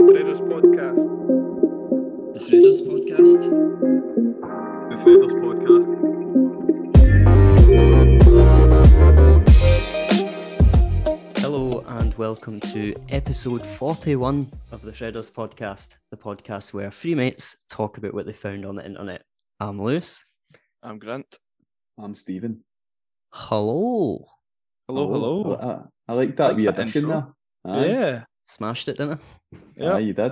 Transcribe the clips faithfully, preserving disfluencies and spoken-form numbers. The Threaders Podcast. The Threaders Podcast. The Threaders Podcast. Hello and welcome to episode forty-one of The Threaders Podcast, the podcast where three mates talk about what they found on the internet. I'm Lewis. I'm Grant. I'm Stephen. Hello. Hello, oh, hello. Uh, I like that wee addition there. Aye. Yeah. Smashed it, didn't I? Yeah, you did.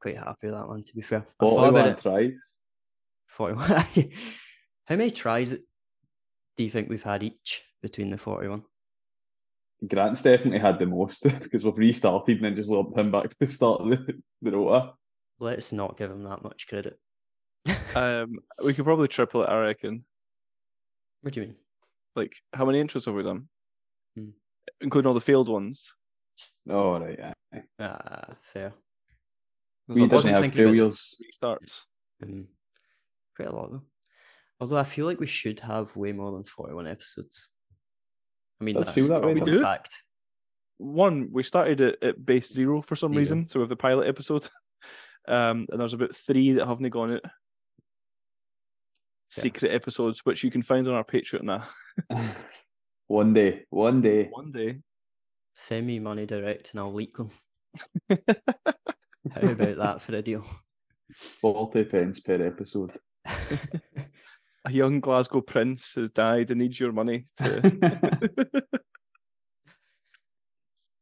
Quite happy with that one, to be fair. forty-one tries. forty-one. How many tries do you think we've had each between the forty-one? Grant's definitely had the most because we've restarted and then just lumped him back to the start of the, the rota. Let's not give him that much credit. um, We could probably triple it, I reckon. What do you mean? Like, how many intros have we done? Hmm. Including all the failed ones. Oh, right, yeah. Ah, fair. We doesn't have failures. Restarts. Mm-hmm. Quite a lot, though. Although I feel like we should have way more than forty-one episodes. I mean, that's that way a fact. One, we started at, at base zero for some zero. reason, so we have the pilot episode. Um, and there's about three that haven't gone out. Fair. Secret episodes, which you can find on our Patreon now. One day. One day. One day. Send me money direct and I'll leak them. How about that for a deal? forty pence per episode. A young Glasgow prince has died and needs your money to...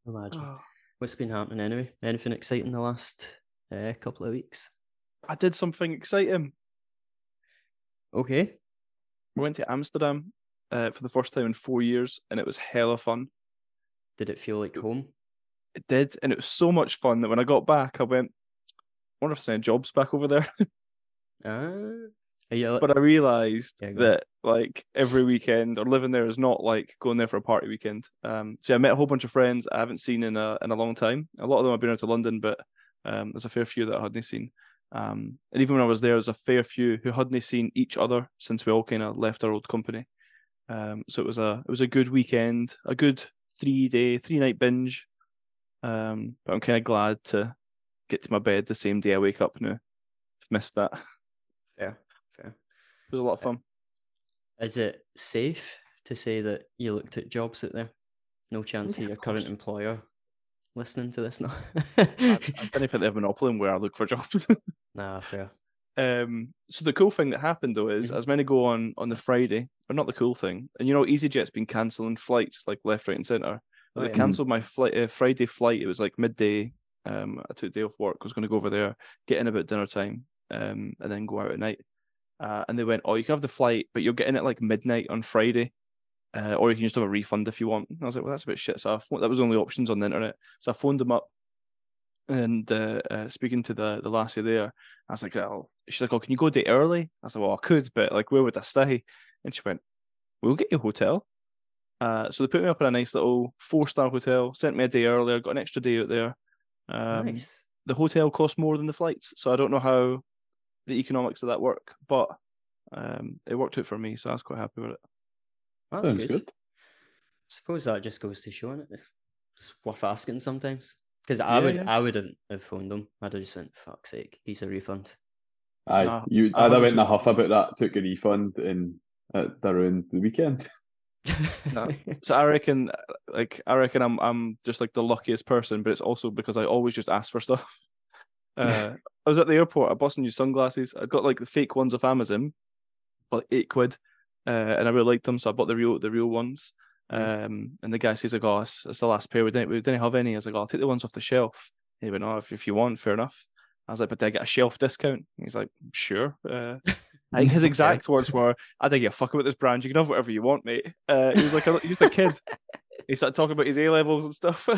Imagine. Oh. What's been happening anyway? Anything exciting the last uh, couple of weeks? I did something exciting. Okay. I went to Amsterdam uh, for the first time in four years and it was hella fun. Did it feel like home? It did, and it was so much fun that when I got back, I went, I wonder if there's any jobs back over there. uh, yeah, but I realised yeah, that like every weekend, or living there is not like going there for a party weekend. Um, so yeah, I met a whole bunch of friends I haven't seen in a in a long time. A lot of them have been out to London, but um, there's a fair few that I hadn't seen. Um, and even when I was there, there's a fair few who hadn't seen each other since we all kind of left our old company. Um, so it was a it was a good weekend, a good three-day, three-night binge. Um, but I'm kind of glad to get to my bed the same day I wake up now. I've missed that. Fair, fair. It was a lot of fun. Is it safe to say that you looked at jobs out there? No chance yeah, of your course. current employer listening to this now? I, I don't think they have a monopoly on where I look for jobs. Nah, fair. Um, so the cool thing that happened, though, is mm-hmm. I was meant to go on on the Friday, but not the cool thing. And, you know, EasyJet's been cancelling flights, like, left, right and centre. Oh, they yeah. cancelled my flight, uh, Friday flight. It was, like, midday. Um, I took a day off work. I was going to go over there, get in about dinner time, um, and then go out at night. Uh, and they went, oh, you can have the flight, but you'll get in at, like, midnight on Friday. Uh, or you can just have a refund if you want. And I was like, well, that's a bit shit. So I phoned, that was the only options on the internet. So I phoned them up. And uh, uh, speaking to the, the lassie there, I was like, oh, she's like, oh, can you go a day early? I said, like, well, I could, but like, where would I stay? And she went, we'll get you a hotel. Uh, so they put me up in a nice little four-star hotel, sent me a day earlier, got an extra day out there. Um, nice. The hotel cost more than the flights, so I don't know how the economics of that work, but um, it worked out for me, so I was quite happy with it. That's Sounds good. good. I suppose that just goes to showing it. It's worth asking sometimes. Because I yeah, would, yeah. I wouldn't have phoned them. I'd have just went, fuck's sake, he's a refund. Aye, nah, you. I went in a huff about that, took a refund, and uh, they ruined the weekend. Nah. So I reckon, like, I reckon I'm, I'm just like the luckiest person, but it's also because I always just ask for stuff. Uh, I was at the airport. I bought some new sunglasses. I got like the fake ones off Amazon, for like eight quid, uh, and I really liked them, so I bought the real, the real ones. Um, and the guy says, like, oh, it's, it's the last pair. We didn't, we didn't have any. I was like, oh, I'll take the ones off the shelf. And he went, oh, if, if you want, fair enough. I was like, but did I get a shelf discount? And he's like, sure. Uh, I think his exact words were, I don't give a fuck about this brand. You can have whatever you want, mate. Uh, he was like, a, he was the kid. He started talking about his A levels and stuff.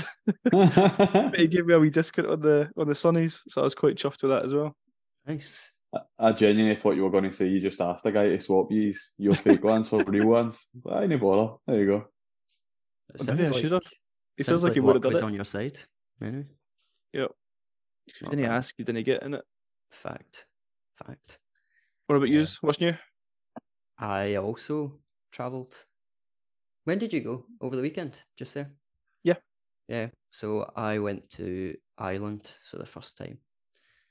But he gave me a wee discount on the on the Sunnies, so I was quite chuffed with that as well. Nice. I genuinely thought you were going to say you just asked a guy to swap these your fake ones for real ones. I ain't bother. There you go. It sounds like, should have. It sounds like, like he would have done it. On your side, anyway. Yep. If you didn't ask, you didn't get in it. Fact. Fact. What about yeah. you? What's new? I also travelled. When did you go? Over the weekend? Just there? Yeah. Yeah. So I went to Ireland for the first time.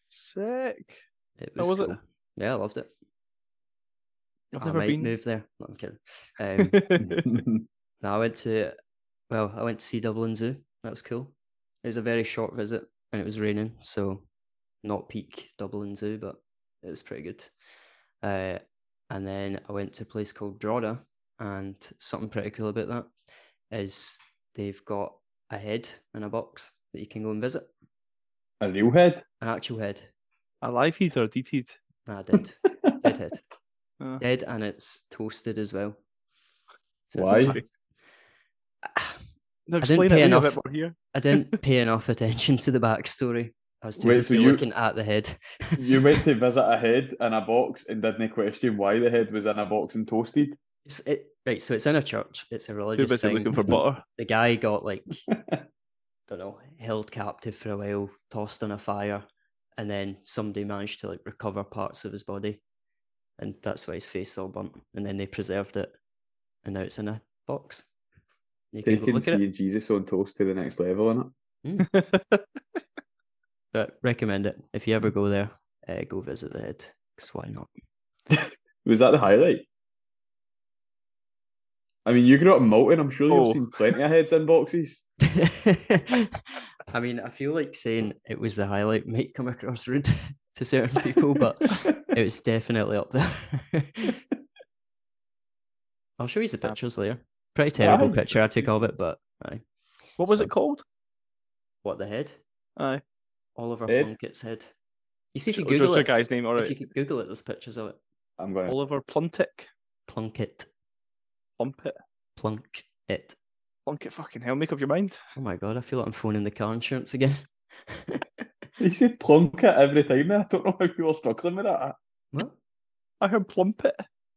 Sick. It was, How was cool. it? Yeah, I loved it. I've I never might been... move there. No, I'm kidding. Um, no, I went to, well, I went to see Dublin Zoo. That was cool. It was a very short visit and it was raining, so not peak Dublin Zoo, but it was pretty good. Uh, and then I went to a place called Draa, and something pretty cool about that is they've got a head in a box that you can go and visit. A real head? An actual head. A live head or a dead head? Nah, dead. Dead head. Uh. Dead, and it's toasted as well. So why? It's I didn't, pay enough, here. I didn't pay enough attention to the backstory. I was too Wait, so you, looking at the head. You went to visit a head in a box and didn't question why the head was in a box and toasted? It's, it, right, so it's in a church. It's a religious thing. Looking for butter. The guy got, like, I don't know, held captive for a while, tossed on a fire, and then somebody managed to, like, recover parts of his body. And that's why his face all burnt. And then they preserved it. And now it's in a box. You can, can look see at Jesus on toast to the next level, innit? Mm. But recommend it. If you ever go there, uh, go visit the head. Because why not? Was that the highlight? I mean, you grew up in Moulton. I'm sure oh. you've seen plenty of heads in boxes. I mean, I feel like saying it was the highlight might come across rude to certain people, but it was definitely up there. I'll show you the pictures later. Pretty terrible aye. Picture I took of it, but aye. What was so, it called? What, the head? Aye. Oliver head? Plunkett's head. You see if you Google just it. Just the guy's name, all right. If you can Google it, there's pictures of it. I'm going. Oliver Plunkett. Plunkett. Plunkett. Plunkett. Plunkett, fucking hell, make up your mind. Oh my god, I feel like I'm phoning the car insurance again. You said Plunkett every time. I don't know how people are struggling with that. What? I heard Plunkett.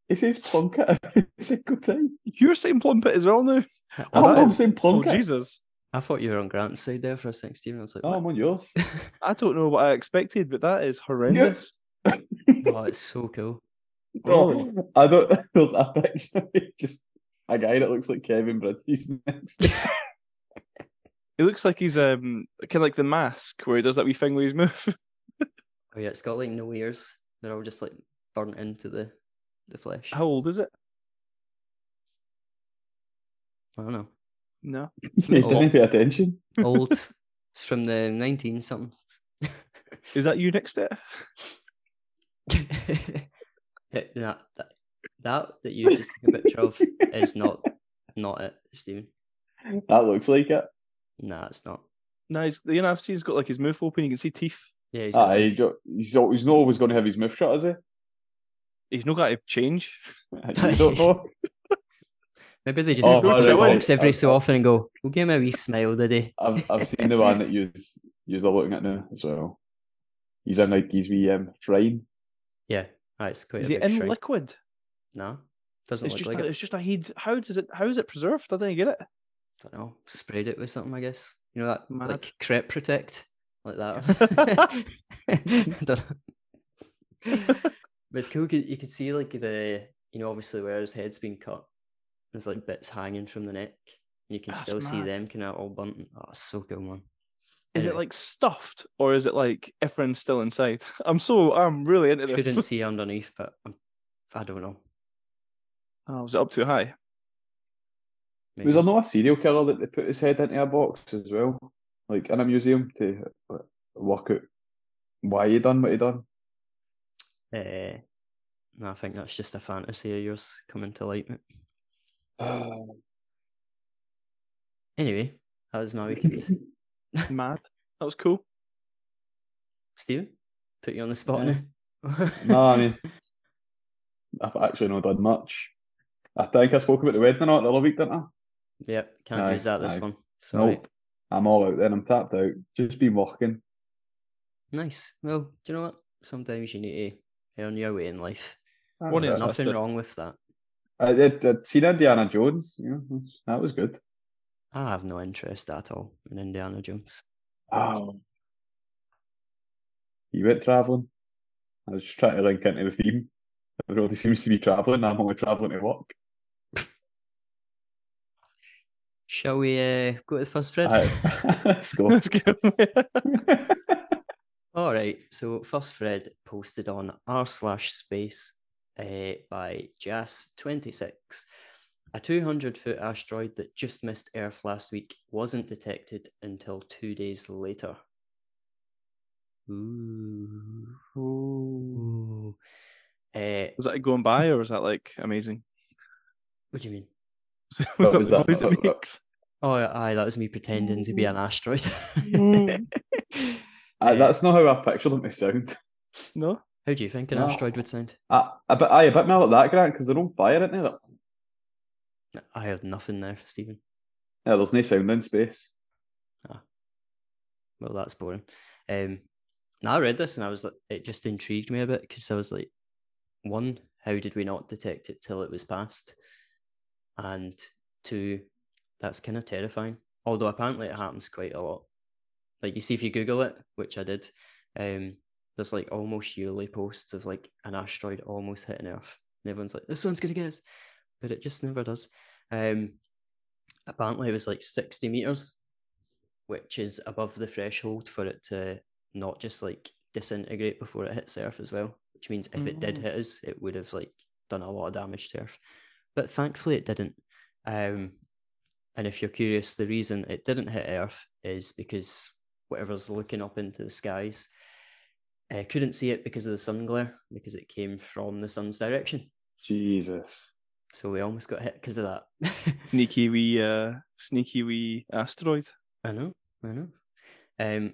He says Plunkett every single time. You're saying Plunkett as well now. I oh, I'm it. saying Plunkett. Oh, Jesus. I thought you were on Grant's side there for a second, Stephen. I was like, oh, I'm on yours. I don't know what I expected, but that is horrendous. Oh, it's so cool. Oh, oh. I don't. There's a picture of just a guy that looks like Kevin Bridges next. He looks like he's um kind of like The Mask, where he does that wee thing with his mouth. Oh yeah, it's got like no ears. They're all just like burnt into the. The flesh. How old is it? I don't know. No. It's old, didn't pay attention. Old. It's from the nineteen something. Is that you next to it? that, that, that that you just took a picture of is not not it, Stephen. That looks like it. Nah, it's not. No, nah, you know, I've seen he's got like his mouth open, you can see teeth. Yeah, he's got ah, teeth. He got, he's always he's not always gonna have his mouth shut, is he? He's not got to change. You don't know. Maybe they just oh, no, box no, every I've, so often and go, we'll give him a wee smile today. I've I've seen the one that you're looking at now as well. He's in like his wee um, shrine. Yeah, oh, it's quite. Is a it in shrine. Liquid? No, doesn't it's look just like a, it. It's just a head. How does it? How is it preserved? I didn't get it. I don't know. Sprayed it with something, I guess. You know that Mad. Like crepe protect like that. I don't know. But it's cool, you could see, like, the, you know, obviously where his head's been cut. There's, like, bits hanging from the neck. And you can That's still mad. See them kind of all burnt. Oh, it's so good, man. Is anyway. It, like, stuffed? Or is it, like, Efren's still inside? I'm so, I'm really into this. I couldn't see underneath, but I'm, I don't know. Oh, was it up too high? Maybe. Was there not a serial killer that they put his head into a box as well? Like, in a museum to work out why he done what he done? Uh, no, I think that's just a fantasy of yours coming to light. Uh, anyway, that was my weekend. Mad. That was cool. Steve, put you on the spot yeah. now. No, I mean, I've actually not done much. I think I spoke about the wedding or not the other week, didn't I? Yep, can't aye, use that this aye. One. Sorry. Nope. I'm all out then, I'm tapped out. Just been working. Nice. Well, do you know what? Sometimes you need to earn your way in life. There's nothing wrong with that. I, I, I'd seen Indiana Jones. You know, that was good. I have no interest at all in Indiana Jones. Oh. You went travelling? I was just trying to link into the theme. Everybody seems to be travelling. I'm only travelling to work. Shall we uh, go to the first thread? Right. Let's go. Let's go. All right. So first thread posted on r slash space uh, by J A S twenty-six. A two hundred foot asteroid that just missed Earth last week wasn't detected until two days later. Ooh. Ooh. Uh, was that going by or was that like amazing? What do you mean? Was that, was that, was that, that oh, aye, that was me pretending to be an asteroid. mm. uh, that's not how I pictured it may sound. No? How do you think an no. asteroid would sound? Uh, a bit, aye, a bit more like that, Grant, because they're on fire, isn't they? I heard nothing there, Stephen. Yeah, there's no sound in space. Ah. Well, that's boring. Um, now I read this and I was like, it just intrigued me a bit because I was like, one, how did we not detect it till it was past? And two, that's kind of terrifying. Although apparently it happens quite a lot. Like you see, if you Google it, which I did, um, there's like almost yearly posts of like an asteroid almost hitting Earth. And everyone's like, this one's going to get us. But it just never does. Um, apparently it was like sixty meters, which is above the threshold for it to not just like disintegrate before it hits Earth as well. Which means if mm-hmm. it did hit us, it would have like done a lot of damage to Earth. But thankfully it didn't. Um, and if you're curious, the reason it didn't hit Earth is because whatever's looking up into the skies uh, couldn't see it because of the sun glare, because it came from the sun's direction. Jesus. So we almost got hit because of that. sneaky wee, uh, sneaky wee asteroid. I know, I know. Um,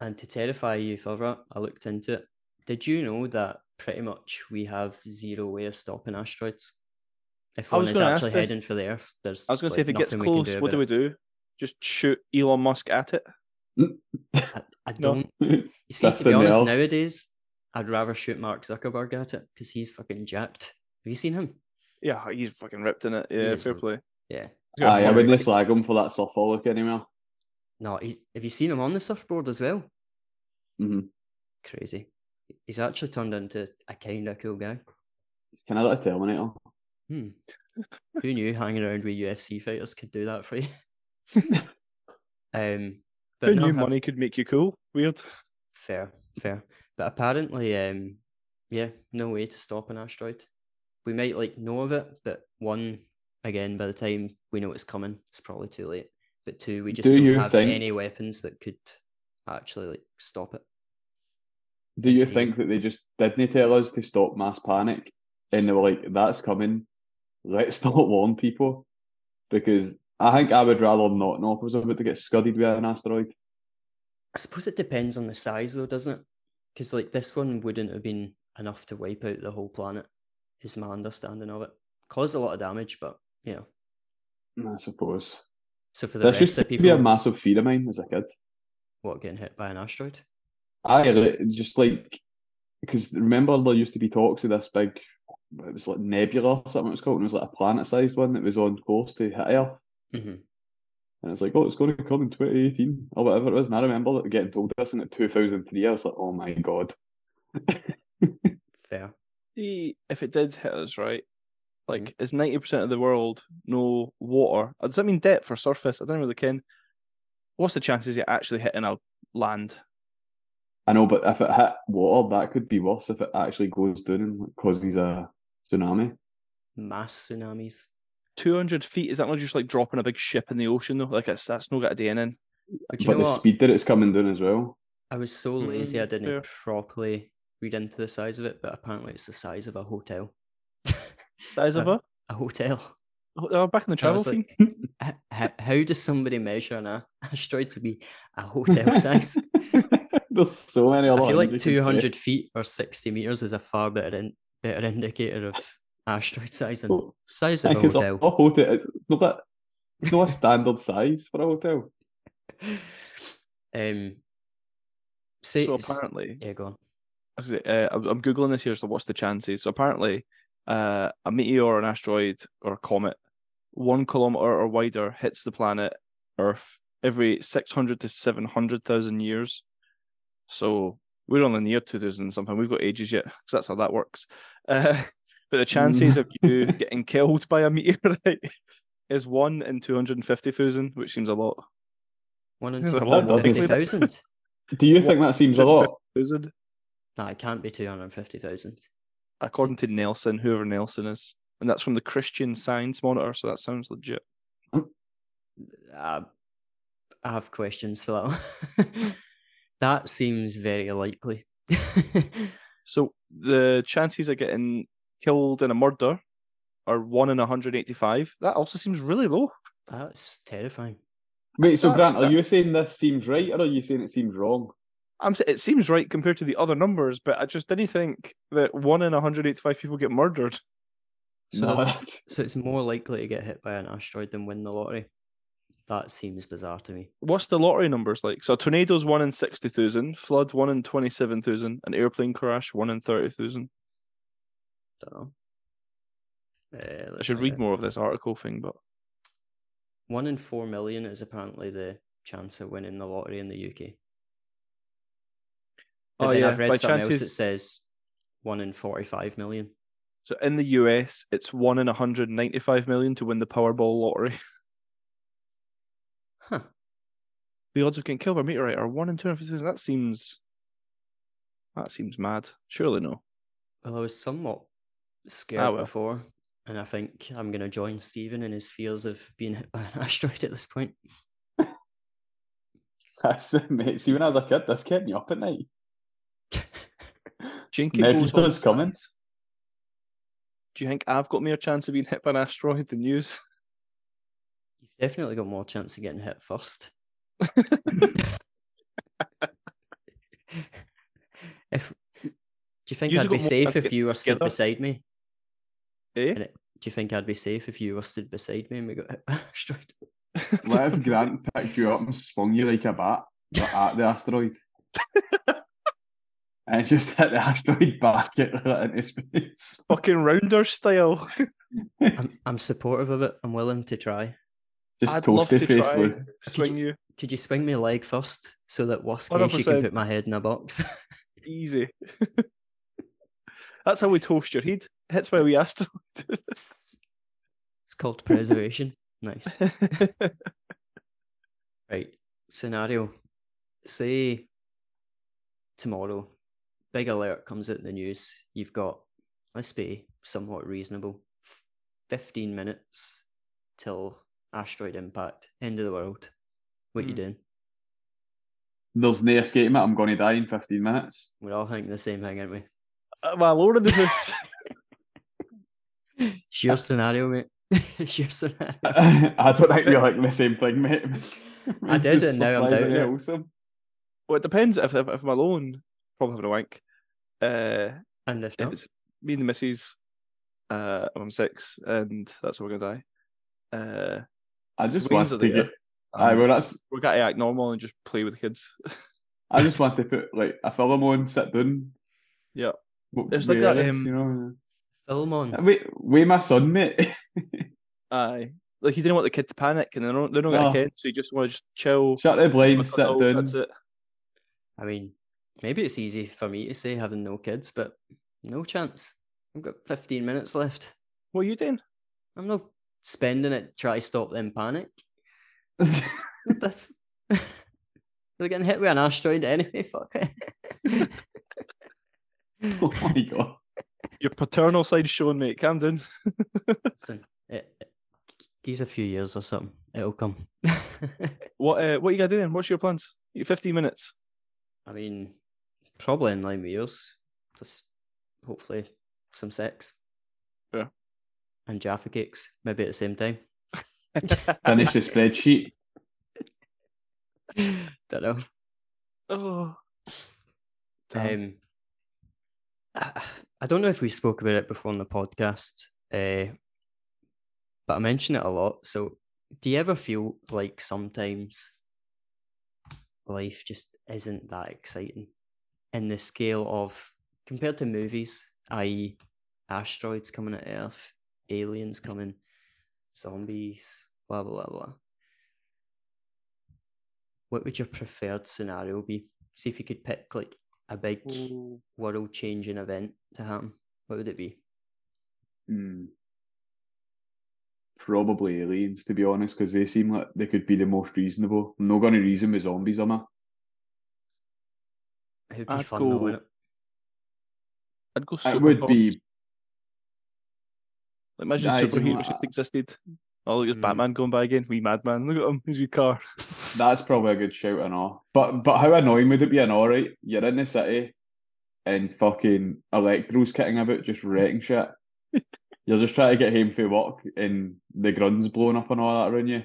and to terrify you further, I looked into it. Did you know that pretty much we have zero way of stopping asteroids? If one is actually heading for the Earth, there's I was going to like, say, if it gets close, do what do we do? Just shoot Elon Musk at it? I, I don't. No. You see, to be honest, hell. nowadays, I'd rather shoot Mark Zuckerberg at it because he's fucking jacked. Have you seen him? Yeah, he's fucking ripped in it. Yeah, fair play. Yeah. Aye, I wouldn't slag him for that softball look anymore. No, he's, have you seen him on the surfboard as well? Mm-hmm. Crazy. He's actually turned into a kind of cool guy. Kind of like a Terminator. Hmm. Who knew hanging around with U F C fighters could do that for you? um, but Who knew ha- money could make you cool? Weird. Fair, fair. But apparently, um, yeah, no way to stop an asteroid. We might like know of it, but one, again, by the time we know it's coming, it's probably too late. But two, we just do don't have think... any weapons that could actually like stop it. Do you think that they just didn't tell us to stop mass panic? And they were like, that's coming. Let's not warn people. Because I think I would rather not know if I was about to get scudded by an asteroid. I suppose it depends on the size, though, doesn't it? Because like this one wouldn't have been enough to wipe out the whole planet, is my understanding of it. Caused a lot of damage, but, you know. I suppose. So for the this rest of people... That used to be a massive fear of mine as a kid. What, getting hit by an asteroid? I just like... Because remember there used to be talks of this big... It was like Nebula or something it was called, and it was like a planet-sized one that was on course to hit Earth. Mm-hmm. And it's like, oh, it's going to come in twenty eighteen or whatever it was. And I remember getting told this in two thousand three. I was like, oh my god. Fair. See, if it did hit us, right? Like, mm-hmm. Is ninety percent of the world no water? Does that mean depth or surface? I don't know the kin. What's the chances of it actually hitting a land? I know, but if it hit water, that could be worse if it actually goes down and causes a tsunami. Mass tsunamis. two hundred feet, is that not just like dropping a big ship in the ocean though? Like it's, that's not got a D N in. But, but the what? speed that it's coming down as well. I was so lazy mm-hmm. I didn't yeah. properly read into the size of it, but apparently it's the size of a hotel. Size of a, a? A hotel. Oh, back in the travel scene. Like, how, how does somebody measure an asteroid to be a hotel size? There's so many. I feel like two hundred feet or sixty meters is a far better in, better indicator of asteroid size than oh, size of a hotel. A, a hotel. It's not that. It's not a standard size for a hotel. Um. Say, so apparently, yeah, go on. Uh, I'm googling this here. So what's the chances? So apparently, uh, a meteor, or an asteroid, or a comet, one kilometer or wider, hits the planet Earth every six hundred to seven hundred thousand years. So we're on the near two thousand and something. We've got ages yet, because that's how that works. Uh, but the chances of you getting killed by a meteorite is one in two hundred fifty thousand, which seems a lot. One in two hundred fifty thousand? Do you think that seems a lot? No, it can't be two hundred fifty thousand. According to Nelson, whoever Nelson is. And that's from the Christian Science Monitor, so that sounds legit. Uh, I have questions for that one. That seems very likely. So the chances of getting killed in a murder are one in one hundred eighty-five. That also seems really low. That's terrifying. Wait, so that's, Grant, are that... you saying this seems right, or are you saying it seems wrong? I'm. It seems right compared to the other numbers, but I just didn't think that one in one hundred eighty-five people get murdered. So, no. that's, so it's more likely to get hit by an asteroid than win the lottery. That seems bizarre to me. What's the lottery numbers like? So a tornado's one in sixty thousand, flood one in twenty-seven thousand, an airplane crash one in thirty thousand. Don't know. Uh, I should read it. More of this article thing, but... One in four million is apparently the chance of winning the lottery in the U K. But oh, then yeah. I've read by something chances... else that says one in forty-five million. So in the U S, it's one in one hundred ninety-five million to win the Powerball lottery. Huh. The odds of getting killed by a meteorite are one in two hundred fifty thousand. That seems... That seems mad. Surely no. Well, I was somewhat scared ah, well. before. And I think I'm going to join Stephen in his fears of being hit by an asteroid at this point. That's it, mate. See, when I was a kid, this kept me up at night. Jinky coming. Do you think I've got more chance of being hit by an asteroid than you? You've definitely got more chance of getting hit first. if do you think I'd be safe if you were stood beside me? Eh? And it, do you think I'd be safe if you were stood beside me and we got hit by an asteroid? What if Grant picked you up and swung you like a bat at the asteroid? And just hit the asteroid back into space. Fucking rounder style. I'm, I'm supportive of it. I'm willing to try. Just I'd love to try. Could swing you, you. Could you swing me a leg first so that worst case one hundred percent you can put my head in a box? Easy. That's how we toast your head. Hits by a wee asteroid. It's called preservation. Nice. Right. Scenario. Say tomorrow, big alert comes out in the news. You've got, let's be somewhat reasonable, fifteen minutes till asteroid impact, end of the world. What mm. you doing? There's no escaping it. I'm going to die in fifteen minutes. We're all thinking the same thing, aren't we? Uh, my lord of the house. It's your scenario, mate. It's your scenario. I don't think we're like the same thing, mate. I did it, now I'm doubting it. Awesome. Well, it depends. If, if, if I'm alone, probably having a wank. Uh, and if, if not? It's me and the missus, uh, I'm six, and that's how we're going to die. Uh, I just want to get... Aye, well, that's... We've got to act normal and just play with the kids. I just want to put, like, a film on, sit down. Yeah. What, it's like that, is, um, you know? Film on. Wait, wait, my son, mate. Aye. Like, he didn't want the kid to panic, and they're not, they're not going to oh. kid, so you just want to just chill. Shut the blind, sit down. That's it. I mean, maybe it's easy for me to say having no kids, but no chance. I've got fifteen minutes left. What are you doing? I'm not spending it try to stop them panic. What the f- They're getting hit with an asteroid anyway, fuck it. Oh my god. Your paternal side's showing, mate. Camden. Listen, it, it, he's a few years or something. It'll come. What uh, what you got to do then? What's your plans? You fifteen minutes. I mean, probably in line with yours. Just hopefully some sex. Yeah. And Jaffa cakes, maybe at the same time. Finish the spreadsheet. Don't know. Oh. Damn. Um, I don't know if we spoke about it before on the podcast, uh, but I mention it a lot. So, do you ever feel like sometimes life just isn't that exciting in the scale of compared to movies, that is asteroids coming at Earth, aliens coming, zombies, blah blah blah. What would your preferred scenario be? See if you could pick like a big Ooh. world changing event to happen. What would it be? Mm. probably Aliens, to be honest, because they seem like they could be the most reasonable. I'm not going to reason with zombies, am I? It'd be I'd fun, go, though, wouldn't it? I'd go superheroes. It would be... Like, imagine I superheroes if it existed. Oh, look, there's mm. Batman going by again. Wee madman. Look at him. His wee car. That's probably a good shout and all. But, but how annoying would it be and all, right? You're in the city and fucking Electro's kicking about, just wrecking shit. You're just trying to get home for work and the grun's blowing up and all that around you.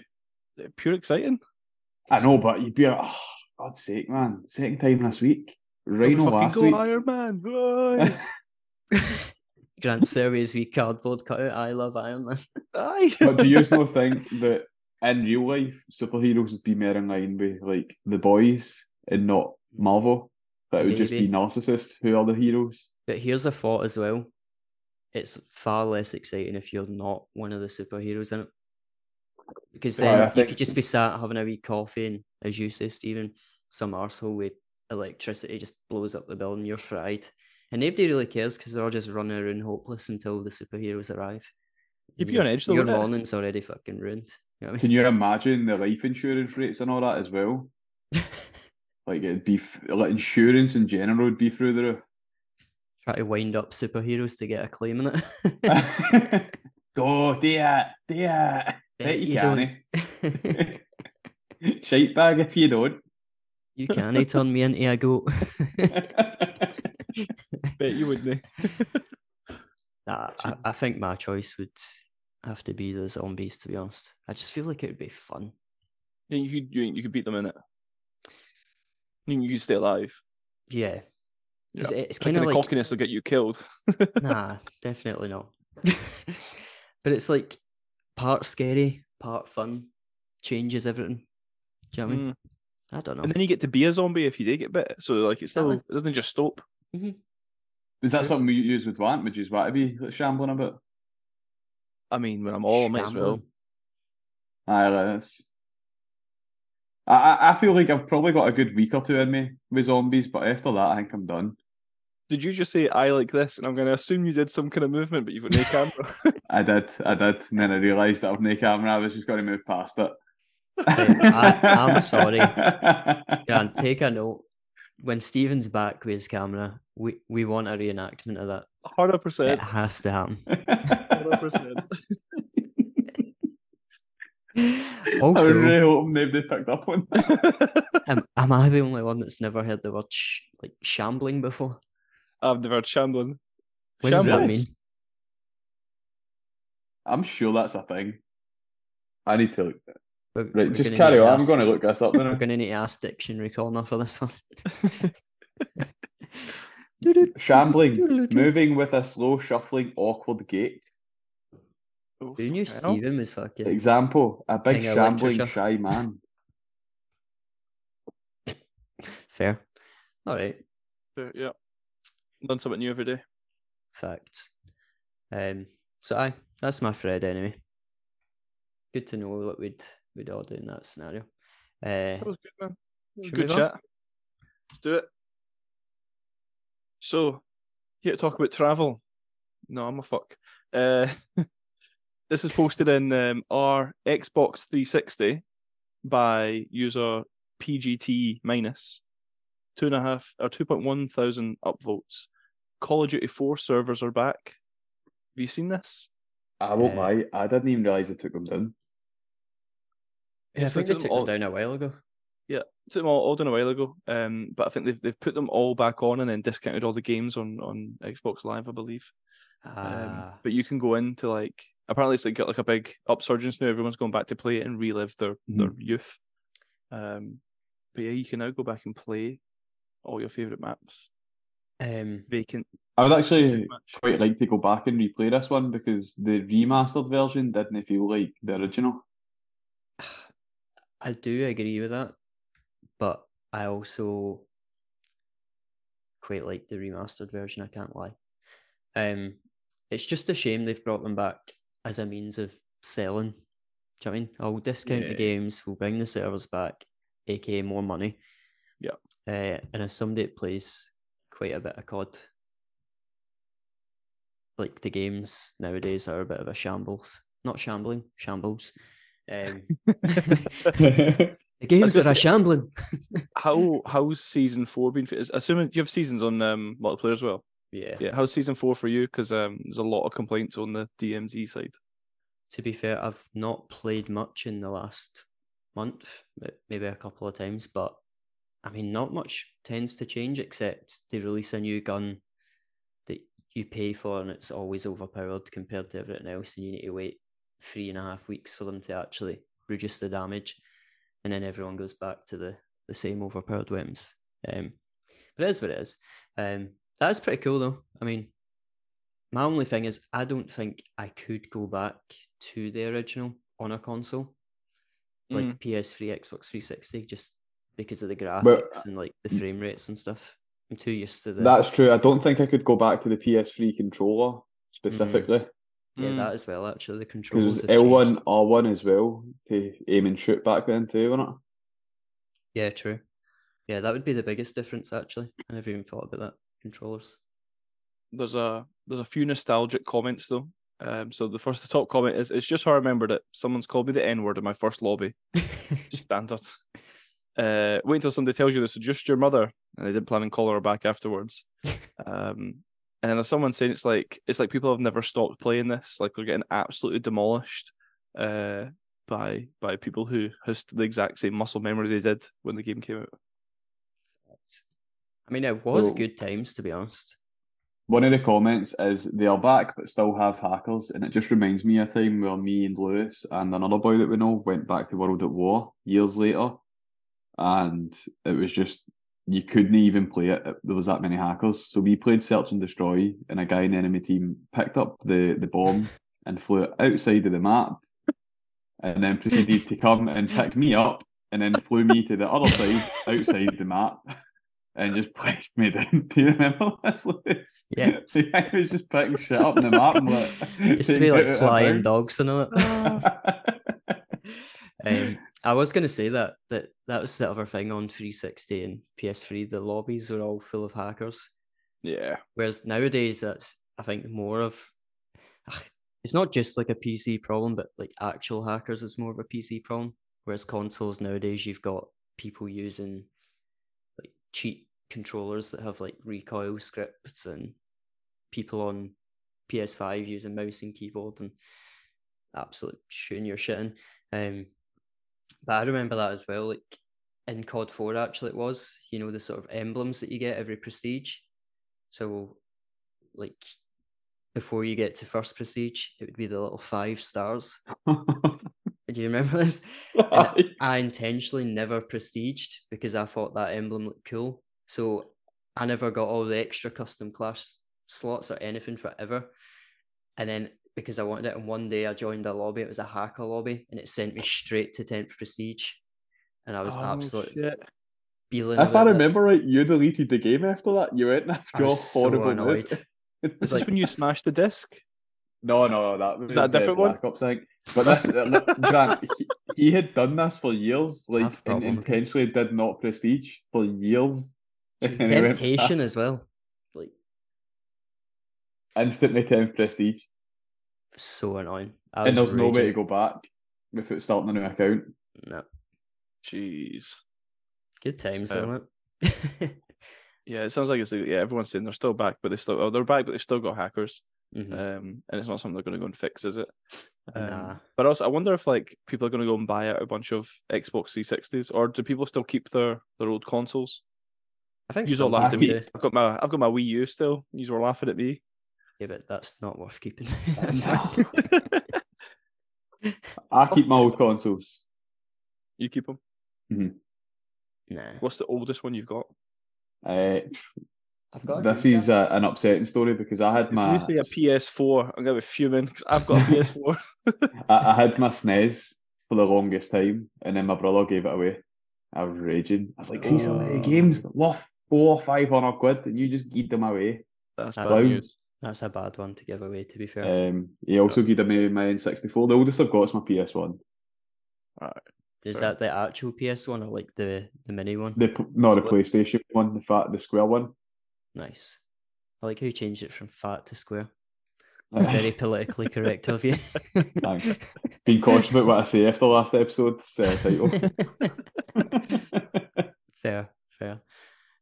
Pure exciting. I know, but you'd be like, oh, God's sake, man. Second time last week. Rhino last week. Fucking go Iron Man. Grant Serway's wee cardboard cutout. I love Iron Man. Aye. But do you still think that in real life, superheroes would be more in line with like The Boys and not Marvel? That it would just be narcissists who are the heroes? But here's a thought as well. It's far less exciting if you're not one of the superheroes in it. Because then yeah, you think... could just be sat having a wee coffee and, as you say, Stephen, some arsehole with electricity just blows up the building, you're fried. And nobody really cares because they're all just running around hopeless until the superheroes arrive. You'd be on edge though. Your morning's already fucking ruined. You know what I mean? Can you imagine the life insurance rates and all that as well? Like, it'd be, like, insurance in general would be through the roof. Try to wind up superheroes to get a claim in it. Go, dear, dear. Bet you, you can't. Shite bag if you don't. You can't turn me into a goat. Bet you wouldn't. Nah, I, I think my choice would have to be the zombies, to be honest. I just feel like it would be fun. Yeah, you could, you, you could beat them in it. You could stay alive. Yeah. Yeah. It's kind of like... cockiness will get you killed. Nah, definitely not. But it's like part scary, part fun, changes everything. Do you know what I mean? Mm. I don't know. And then you get to be a zombie if you do get bit. So like it's still, it doesn't just stop. Mm-hmm. Is that something you use with want? Would you want to be shambling a bit? I mean, when I'm all, I might as well. Aye, that's... I, I feel like I've probably got a good week or two in me with zombies, but after that, I think I'm done. Did you just say, I like this, and I'm going to assume you did some kind of movement, but you've got no camera? I did, I did, and then I realised that I've no camera, I was just going to move past it. I, I'm sorry. Grant, take a note. When Stephen's back with his camera, we, we want a reenactment of that. one hundred percent. It has to happen. one hundred percent. Also, I really hope nobody picked up on that. am, am I the only one that's never heard the word sh- like shambling before? I've never heard shambling. What shambling? Does that mean? I'm sure that's a thing. I need to look at it. We're, right, we're just carry on. Ask, I'm going to look this up. We're going to need to ask Dictionary Corner for this one. Shambling, moving with a slow, shuffling, awkward gait. Who knew Stephen was fucking... Example, a big shambling shy man. Fair. All right. Fair, yeah. Learn something new every day. Facts. Um, so aye, that's my thread anyway. Good to know what we'd we'd all do in that scenario. Uh, that was good, man. Was good chat. On? Let's do it. So, here to talk about travel. No, I'm a fuck. Uh... This is posted in um, our Xbox three sixty by user P G T minus two and a half or two point one thousand upvotes. Call of Duty four servers are back. Have you seen this? I won't uh, lie, I didn't even realise it took them down. Yeah, I think they took them, all, them down a while ago. Yeah, took them all, all down a while ago. Um, but I think they've they've put them all back on and then discounted all the games on, on Xbox Live, I believe. Ah. Um, but you can go into like. Apparently, it's like got like a big upsurge now. Everyone's going back to play it and relive their, mm. their youth. Um, but yeah, you can now go back and play all your favourite maps. Um, Vacant. I would actually quite like to go back and replay this one because the remastered version didn't feel like the original. I do agree with that, but I also quite like the remastered version. I can't lie. Um, it's just a shame they've brought them back as a means of selling. Do you know what I mean? Oh, we'll discount yeah. the games, we'll bring the servers back, aka more money. Yeah. Uh, and as somebody that plays quite a bit of C O D, like the games nowadays are a bit of a shambles not shambling, shambles. Um, the games that are shambling. how how's season four been? For, assuming you have seasons on um, multiplayer as well. Yeah. Yeah. How's season four for you? Because um, there's a lot of complaints on the D M Z side. To be fair, I've not played much in the last month, maybe a couple of times, but I mean, not much tends to change except they release a new gun that you pay for and it's always overpowered compared to everything else, and you need to wait three and a half weeks for them to actually reduce the damage, and then everyone goes back to the, the same overpowered weapons. Um, but it is what it is. Um, that's pretty cool though. I mean, my only thing is I don't think I could go back to the original on a console, like mm. P S three, Xbox three sixty, just because of the graphics but, and like the frame rates and stuff. I'm too used to that. That's true. I don't think I could go back to the P S three controller specifically. Mm. Yeah, mm. that as well, actually. The controls have L one, changed. R one as well, to aim and shoot back then too, wasn't it? Yeah, true. Yeah, that would be the biggest difference, actually. I never even thought about that, controllers. There's a there's a few nostalgic comments though. Um, so the first the top comment is, it's just how I remembered it. Someone's called me the N-word in my first lobby. Standard. Uh, wait until somebody tells you this. So just your mother, and they didn't plan on calling her back afterwards. Um, and then there's someone saying it's like it's like people have never stopped playing this. Like they're getting absolutely demolished uh, by by people who has the exact same muscle memory they did when the game came out. I mean, it was Whoa. good times, to be honest. One of the comments is, they are back but still have hackers, and it just reminds me of a time where me and Lewis and another boy that we know went back to World at War years later, and it was just, you couldn't even play it. There was that many hackers. So we played Search and Destroy, and a guy in the enemy team picked up the, the bomb and flew it outside of the map, and then proceeded to come and pick me up, and then flew me to the other side outside the map. And just placed me down. Do you remember this, Lewis? Yeah. The guy was just picking shit up in the map and like... used to be like flying dogs and all that. um, I was going to say that, that that was the other thing on three sixty and P S three. The lobbies were all full of hackers. Yeah. Whereas nowadays, that's, I think, more of... It's not just like a P C problem, but like actual hackers is more of a P C problem. Whereas consoles nowadays, you've got people using... cheap controllers that have like recoil scripts, and people on P S five using mouse and keyboard and absolute shooting your shit in. Um, but I remember that as well, like in C O D four actually it was, you know, the sort of emblems that you get every prestige. So like before you get to first prestige, it would be the little five stars. Do you remember this? And I intentionally never prestiged because I thought that emblem looked cool. So I never got all the extra custom class slots or anything forever. And then because I wanted it, and one day I joined a lobby, it was a hacker lobby, and it sent me straight to tenth prestige. And I was oh, absolutely feeling If I remember it. right, you deleted the game after that. You went and your horrible annoyed. Mood. This is when you smashed the disc. No, no, that was that a different uh, one. Ops, I think. But this, uh, Grant, he, he had done this for years, like, and intentionally did not prestige for years. Temptation as well, like instantly tenth prestige. So annoying. I and there's raging. no way to go back without starting a new account. No, jeez, good times, uh, isn't it? Yeah, it sounds like it's like, yeah, everyone's saying they're still back, but they still oh, they're back, but they've still got hackers. Mm-hmm. Um, and it's not something they're going to go and fix, is it? Um, nah. But also, I wonder if like people are going to go and buy out a bunch of Xbox three sixties, or do people still keep their, their old consoles? I think you all laughed at me. I've got my I've got my Wii U still. You were laughing at me. Yeah, but that's not worth keeping. I keep my old consoles. You keep them? Mm-hmm. Nah. What's the oldest one you've got? Uh, I've got this is a, an upsetting story because I had if my... If you say a P S four, I'm going to be fuming because I've got a P S four. I, I had my S N E S for the longest time, and then my brother gave it away. I was raging. I was like, see oh. some of the games that were four or five hundred quid and you just give them away. That's bad news. That's a bad one to give away, to be fair. Um, he also yeah. gave away my N sixty-four. The oldest I've got is my P S one. Right. Is fair. that the actual P S one or like the, the mini one? The, no, the PlayStation one, the fat, the square one. Nice. I like how you changed it from fat to square. It's very politically correct of you. Thanks. Being cautious about what I say after last episode's uh, title. fair, fair.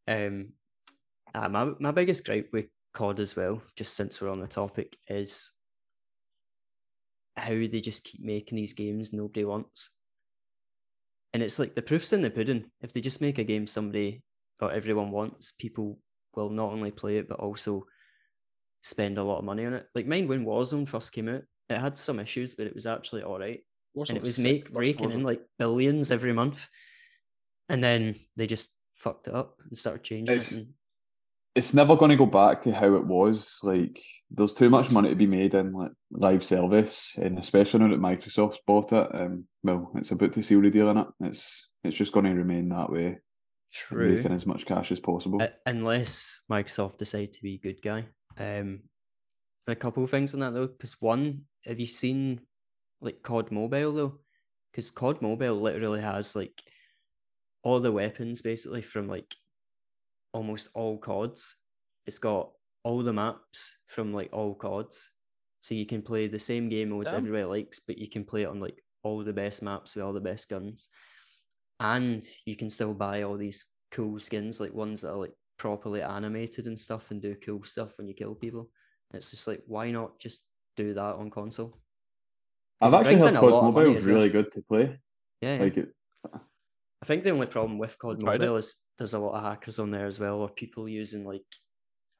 Um, ah, my my biggest gripe with C O D as well, just since we're on the topic, is how they just keep making these games nobody wants. And it's like the proof's in the pudding. If they just make a game somebody or everyone wants, people will not only play it, but also spend a lot of money on it. Like mine, when Warzone first came out, it had some issues, but it was actually all right. Warzone and it was make, raking in like billions every month. And then they just fucked it up and started changing it's, it. And... It's never going to go back to how it was. Like there's too much money to be made in like live service, and especially now that Microsoft's bought it. Um, well, it's about to seal the deal in it. It's it's just going to remain that way. True. Making as much cash as possible. Uh, unless Microsoft decide to be a good guy. Um, a couple of things on that though, because one, have you seen like C O D Mobile though? Because C O D Mobile literally has like all the weapons basically from like almost all C O Ds. It's got all the maps from like all C O Ds, so you can play the same game modes yeah. everybody likes, but you can play it on like all the best maps with all the best guns, and you can still buy all these cool skins, like ones that are like properly animated and stuff and do cool stuff when you kill people. And it's just like, why not just do that on console? I've actually heard C O D Mobile is really good to play. Yeah, yeah. Like it. I think the only problem with C O D Mobile is there's a lot of hackers on there as well, or people using like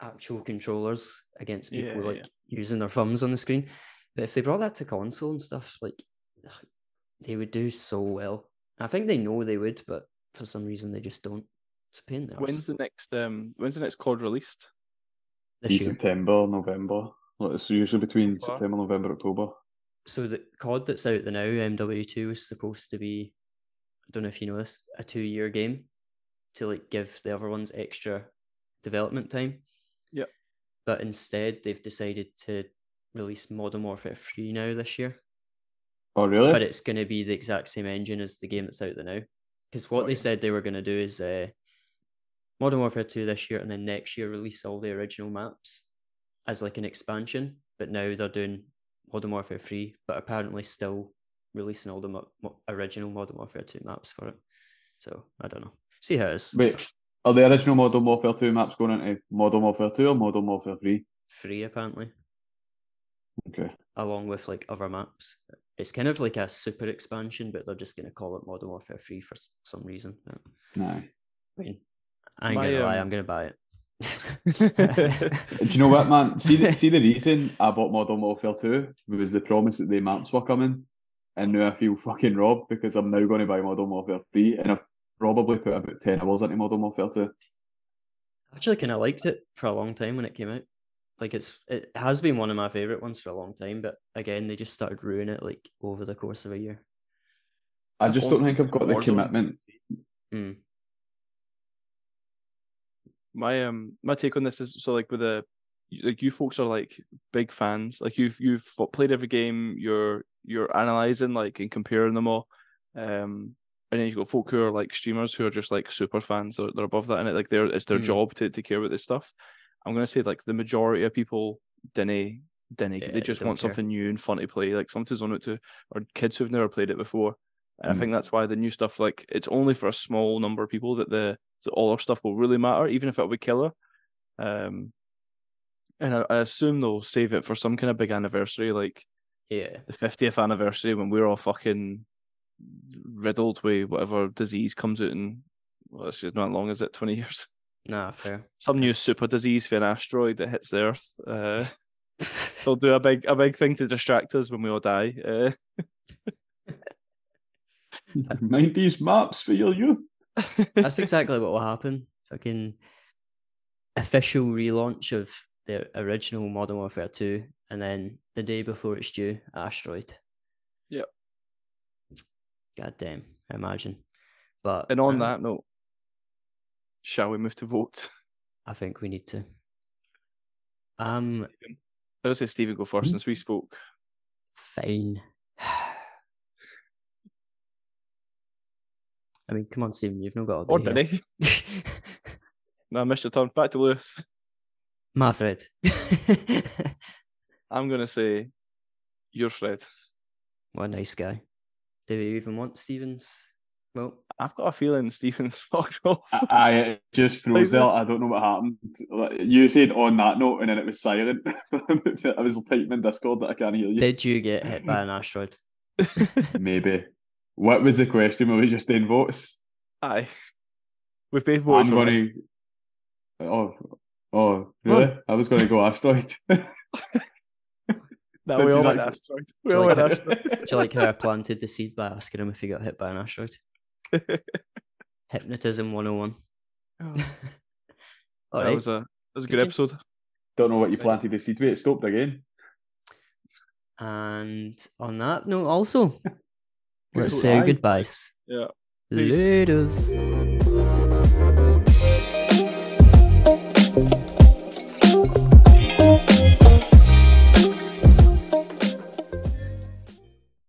actual controllers against people yeah, like yeah. using their thumbs on the screen. But if they brought that to console and stuff, like they would do so well. I think they know they would, but for some reason they just don't. It's a pain. When's the next um when's the next C O D released? This year. September, November. Well, it's usually between Far. September, November, October. So the C O D that's out there now, M W two, is supposed to be, I don't know if you know this, a two year game to like give the other ones extra development time. Yeah. But instead they've decided to release Modern Warfare three now this year. Oh really? But it's gonna be the exact same engine as the game that's out there now. Because what oh, they yeah. said they were gonna do is uh Modern Warfare two this year, and then next year release all the original maps as like an expansion. But now they're doing Modern Warfare three, but apparently still releasing all the mo- mo- original Modern Warfare two maps for it. So I don't know. See how it is. Wait, are the original Modern Warfare two maps going into Modern Warfare two or Modern Warfare three? three, apparently. Okay. Along with like other maps. It's kind of like a super expansion, but they're just going to call it Modern Warfare three for some reason. No. I mean, I ain't My, gonna lie, um... I'm gonna buy it. Do you know what, man? See the, see the reason I bought Modern Warfare two was the promise that the maps were coming, and now I feel fucking robbed because I'm now going to buy Modern Warfare three, and I've probably put about ten hours into Modern Warfare two. Actually, kind of liked it for a long time when it came out. Like, it's it has been one of my favourite ones for a long time, but again, they just started ruining it, like, over the course of a year. I just don't think I've got the commitment. Mm. My um my take on this is so like with the like you folks are like big fans, like you've you've played every game, you're you're analysing like and comparing them all, um and then you've got folk who are like streamers who are just like super fans, they're, they're above that, and it like they're it's their mm. job to, to care about this stuff. I'm gonna say like the majority of people didn't didn't yeah, they just want care. something new and fun to play, like something's on it to or kids who've never played it before, and mm. I think that's why the new stuff, like it's only for a small number of people that the So all our stuff will really matter, even if it'll be killer. Um, and I, I assume they'll save it for some kind of big anniversary, like yeah, the fiftieth anniversary when we're all fucking riddled with whatever disease comes out in, well, it's just not long, is it? twenty years? Nah, fair. Some new super disease for an asteroid that hits the Earth. Uh, they'll do a big a big thing to distract us when we all die. Uh, nineties maps for your youth. That's exactly what will happen. Fucking official relaunch of the original Modern Warfare two, and then the day before it's due, Asteroid. Yep. Goddamn, I imagine. But and on um, that note, shall we move to vote? I think we need to. Um, I'll say Stephen go first since we spoke. Fine. I mean, come on, Stephen, you've not got all day. Or did he? No, I missed your turn. Back to Lewis. My Fred. I'm going to say you're Fred. What a nice guy. Do we even want Stevens? Well, I've got a feeling Stevens fucked off. I, I it just froze there. I don't know what happened. You said on that note and then it was silent. I was typing in Discord that I can't hear you. Did you get hit by an asteroid? Maybe. What was the question? Were we just doing votes? Aye. We've both voted. I'm going to... Oh, oh, really? What? I was going to go asteroid. No, we all went like, asteroid. We do all like, went asteroid. Do you like how I planted the seed by asking him if he got hit by an asteroid? Hypnotism one oh one. Oh. All that right. was a, that was a good, good episode. You? Don't know what you planted the seed with. It stopped again. And on that note, also, let's say goodbyes. Yeah. Peace. Laters.